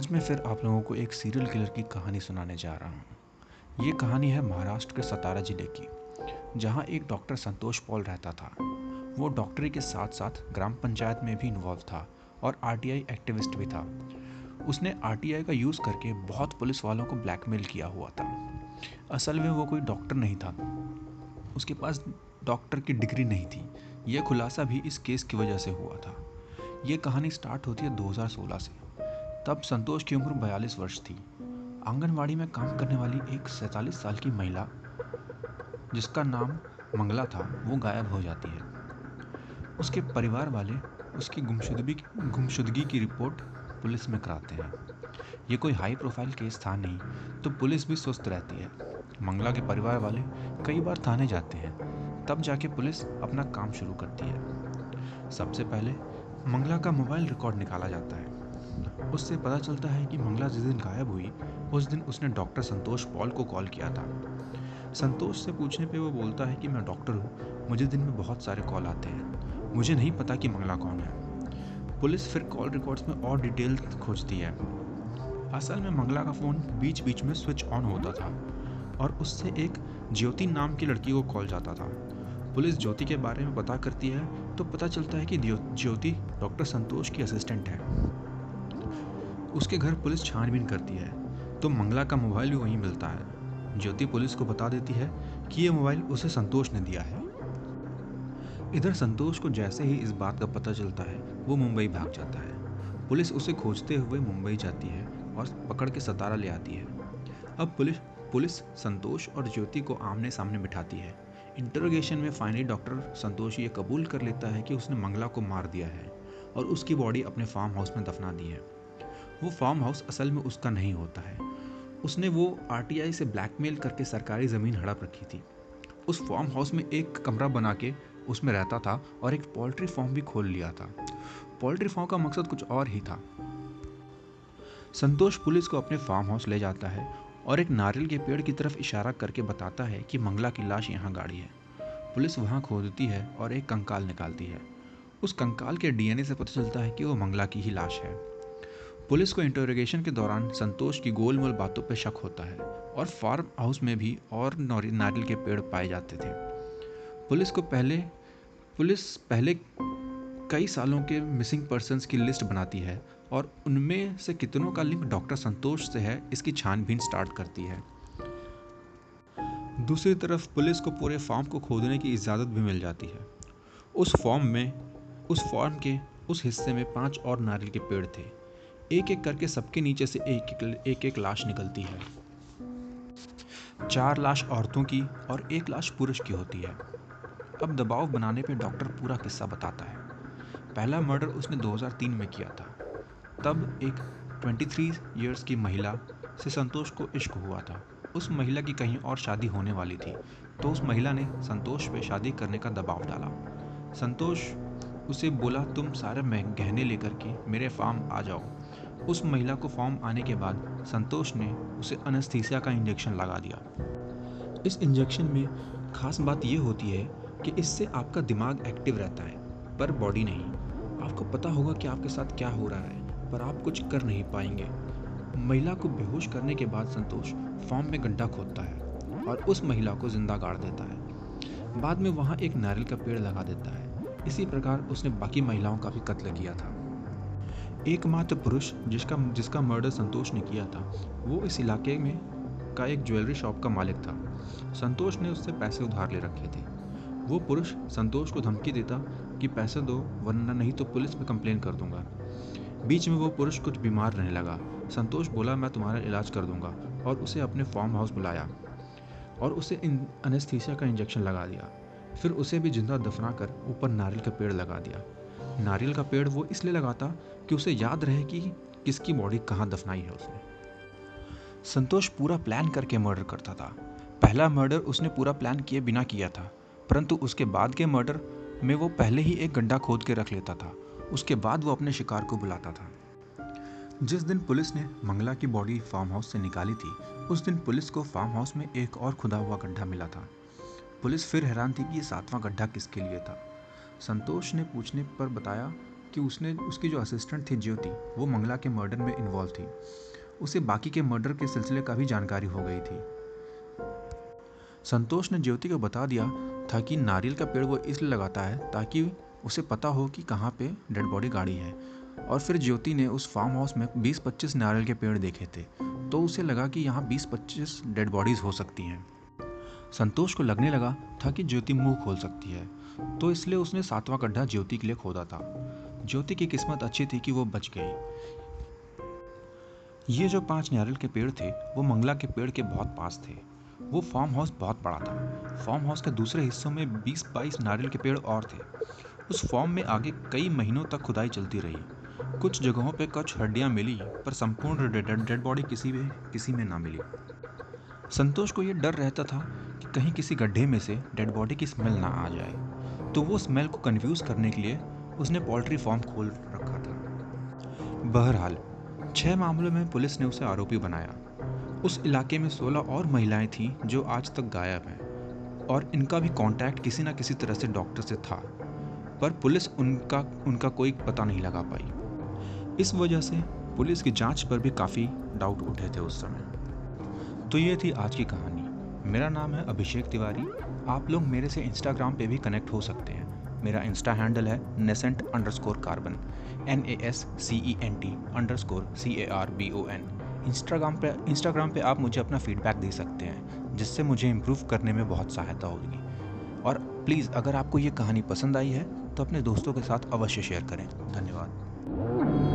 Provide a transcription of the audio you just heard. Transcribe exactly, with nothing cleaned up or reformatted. आज मैं फिर आप लोगों को एक सीरियल किलर की कहानी सुनाने जा रहा हूँ। ये कहानी है महाराष्ट्र के सतारा जिले की, जहाँ एक डॉक्टर संतोष पॉल रहता था। वो डॉक्टरी के साथ साथ ग्राम पंचायत में भी इन्वॉल्व था और आरटीआई एक्टिविस्ट भी था। उसने आरटीआई का यूज़ करके बहुत पुलिस वालों को ब्लैकमेल किया हुआ था। असल में वो कोई डॉक्टर नहीं था, उसके पास डॉक्टर की डिग्री नहीं थी। यह खुलासा भी इस केस की वजह से हुआ था। ये कहानी स्टार्ट होती है दो हज़ार सोलह से। तब संतोष की उम्र बयालीस वर्ष थी। आंगनवाड़ी में काम करने वाली एक सैंतालीस साल की महिला, जिसका नाम मंगला था, वो गायब हो जाती है। उसके परिवार वाले उसकी गुमशुदगी गुमशुदगी की रिपोर्ट पुलिस में कराते हैं। ये कोई हाई प्रोफाइल केस था नहीं, तो पुलिस भी सुस्त रहती है। मंगला के परिवार वाले कई बार थाने जाते हैं, तब जाके पुलिस अपना काम शुरू करती है। सबसे पहले मंगला का मोबाइल रिकॉर्ड निकाला जाता है। उससे पता चलता है कि मंगला जिस दिन गायब हुई, उस दिन उसने डॉक्टर संतोष पॉल को कॉल किया था। संतोष से पूछने पे वो बोलता है कि मैं डॉक्टर हूँ, मुझे दिन में बहुत सारे कॉल आते हैं, मुझे नहीं पता कि मंगला कौन है। पुलिस फिर कॉल रिकॉर्ड्स में और डिटेल खोजती है। असल में मंगला का फ़ोन बीच बीच में स्विच ऑन होता था और उससे एक ज्योति नाम की लड़की को कॉल जाता था। पुलिस ज्योति के बारे में पता करती है तो पता चलता है कि ज्योति डॉक्टर संतोष की असिस्टेंट है। उसके घर पुलिस छानबीन करती है तो मंगला का मोबाइल भी वहीं मिलता है। ज्योति पुलिस को बता देती है कि ये मोबाइल उसे संतोष ने दिया है। इधर संतोष को जैसे ही इस बात का पता चलता है, वो मुंबई भाग जाता है। पुलिस उसे खोजते हुए मुंबई जाती है और पकड़ के सतारा ले आती है। अब पुलिस पुलिस संतोष और ज्योति को आमने सामने बिठाती है। इंटरोगेशन में फाइनली डॉक्टर संतोष ये कबूल कर लेता है कि उसने मंगला को मार दिया है और उसकी बॉडी अपने फार्म हाउस में दफना दी है। वो फार्म हाउस असल में उसका नहीं होता है। उसने वो आरटीआई से ब्लैकमेल करके सरकारी ज़मीन हड़प रखी थी। उस फार्म हाउस में एक कमरा बना के उसमें रहता था और एक पोल्ट्री फार्म भी खोल लिया था। पोल्ट्री फार्म का मकसद कुछ और ही था। संतोष पुलिस को अपने फार्म हाउस ले जाता है और एक नारियल के पेड़ की तरफ इशारा करके बताता है कि मंगला की लाश यहाँ गाड़ी है। पुलिस वहाँ खोदती है और एक कंकाल निकालती है। उस कंकाल के डीएनए से पता चलता है कि वो मंगला की ही लाश है। पुलिस को इंटरोगेशन के दौरान संतोष की गोलमोल बातों पर शक होता है और फार्म हाउस में भी और नारियल के पेड़ पाए जाते थे। पुलिस को पहले पुलिस पहले कई सालों के मिसिंग पर्सन्स की लिस्ट बनाती है और उनमें से कितनों का लिंक डॉक्टर संतोष से है, इसकी छानबीन स्टार्ट करती है। दूसरी तरफ पुलिस को पूरे फार्म को खोदने की इजाज़त भी मिल जाती है। उस फार्म में उस फार्म के उस हिस्से में पांच और नारियल के पेड़ थे। एक एक करके सबके नीचे से एक एक एक लाश निकलती है। चार लाश औरतों की और एक लाश पुरुष की होती है। अब दबाव बनाने पर डॉक्टर पूरा किस्सा बताता है। पहला मर्डर उसने दो हज़ार तीन में किया था। तब एक तेईस इयर्स की महिला से संतोष को इश्क हुआ था। उस महिला की कहीं और शादी होने वाली थी, तो उस महिला ने संतोष पे शादी करने का दबाव डाला। संतोष उसे बोला, तुम सारे गहने लेकर के मेरे फार्म आ जाओ। उस महिला को फार्म आने के बाद संतोष ने उसे एनेस्थीसिया का इंजेक्शन लगा दिया। इस इंजेक्शन में खास बात यह होती है कि इससे आपका दिमाग एक्टिव रहता है पर बॉडी नहीं। आपको पता होगा कि आपके साथ क्या हो रहा है पर आप कुछ कर नहीं पाएंगे। महिला को बेहोश करने के बाद संतोष फार्म में गड्ढा खोदता है और उस महिला को जिंदा गाड़ देता है। बाद में वहाँ एक नारियल का पेड़ लगा देता है। इसी प्रकार उसने बाकी महिलाओं का भी कत्ल किया था। एकमात्र पुरुष जिसका जिसका मर्डर संतोष ने किया था, वो इस इलाके में का एक ज्वेलरी शॉप का मालिक था। संतोष ने उससे पैसे उधार ले रखे थे। वो पुरुष संतोष को धमकी देता कि पैसे दो वरना नहीं तो पुलिस में कंप्लेन कर दूंगा। बीच में वो पुरुष कुछ बीमार रहने लगा। संतोष बोला, मैं तुम्हारा इलाज कर दूंगा, और उसे अपने फार्म हाउस बुलाया और उसे एनेस्थीसिया का इंजेक्शन लगा दिया। फिर उसे भी जिंदा दफना कर ऊपर नारियल का पेड़ लगा दिया। नारियल का पेड़ वो इसलिए लगाता कि उसे याद रहे कि किसकी बॉडी कहाँ दफनाई है उसने। संतोष पूरा प्लान करके मर्डर करता था। पहला मर्डर उसने पूरा प्लान किए बिना किया था, परंतु उसके बाद के मर्डर में वो पहले ही एक गड्ढा खोद के रख लेता था। उसके बाद वो अपने शिकार को बुलाता था। जिस दिन पुलिस ने मंगला की बॉडी फार्म हाउस से निकाली थी, उस दिन पुलिस को फार्म हाउस में एक और खुदा हुआ गड्ढा मिला था। पुलिस फिर हैरान थी कि ये सातवां गड्ढा किसके लिए था। संतोष ने पूछने पर बताया कि उसने उसकी जो असिस्टेंट थी ज्योति, वो मंगला के मर्डर में इन्वॉल्व थी। उसे बाकी के मर्डर के सिलसिले का भी जानकारी हो गई थी। संतोष ने ज्योति को बता दिया था कि नारियल का पेड़ वो इसलिए लगाता है ताकि उसे पता हो कि कहाँ पे डेड बॉडी गाड़ी है। और फिर ज्योति ने उस फार्म हाउस में बीस पच्चीस नारियल के पेड़ देखे थे, तो उसे लगा कि यहाँ बीस पच्चीस डेड बॉडीज़ हो सकती हैं। संतोष को लगने लगा था कि ज्योति मुंह खोल सकती है, तो इसलिए उसने सातवां गड्ढा ज्योति के लिए खोदा था। ज्योति की किस्मत अच्छी थी कि वो बच गई। ये जो पाँच नारियल के पेड़ थे वो मंगला के पेड़ के बहुत पास थे। वो फार्म हाउस बहुत बड़ा था। फार्म हाउस के दूसरे हिस्सों में बीस बाईस नारियल के पेड़ और थे। उस फार्म में आगे कई महीनों तक खुदाई चलती रही। कुछ जगहों पे कुछ हड्डियाँ मिली, पर संपूर्ण डेड बॉडी किसी में किसी में ना मिली। संतोष को ये डर रहता था कि कहीं किसी गड्ढे में से डेड बॉडी की स्मेल ना आ जाए, तो वो स्मेल को कन्फ्यूज़ करने के लिए उसने पोल्ट्री फार्म खोल रखा था। बहरहाल छः मामलों में पुलिस ने उसे आरोपी बनाया। उस इलाके में सोलह और महिलाएं थीं जो आज तक गायब हैं, और इनका भी कांटेक्ट किसी न किसी तरह से डॉक्टर से था, पर पुलिस उनका उनका कोई पता नहीं लगा पाई। इस वजह से पुलिस की जांच पर भी काफ़ी डाउट उठे थे उस समय। तो ये थी आज की कहानी। मेरा नाम है अभिषेक तिवारी। आप लोग मेरे से इंस्टाग्राम पे भी कनेक्ट हो सकते हैं। मेरा इंस्टा हैंडल है nascent underscore carbon, N A S C E N T underscore C A R B O N. Instagram पे इंस्टाग्राम पे आप मुझे अपना फीडबैक दे सकते हैं, जिससे मुझे इम्प्रूव करने में बहुत सहायता होगी। और प्लीज़, अगर आपको ये कहानी पसंद आई है तो अपने दोस्तों के साथ अवश्य शेयर करें। धन्यवाद।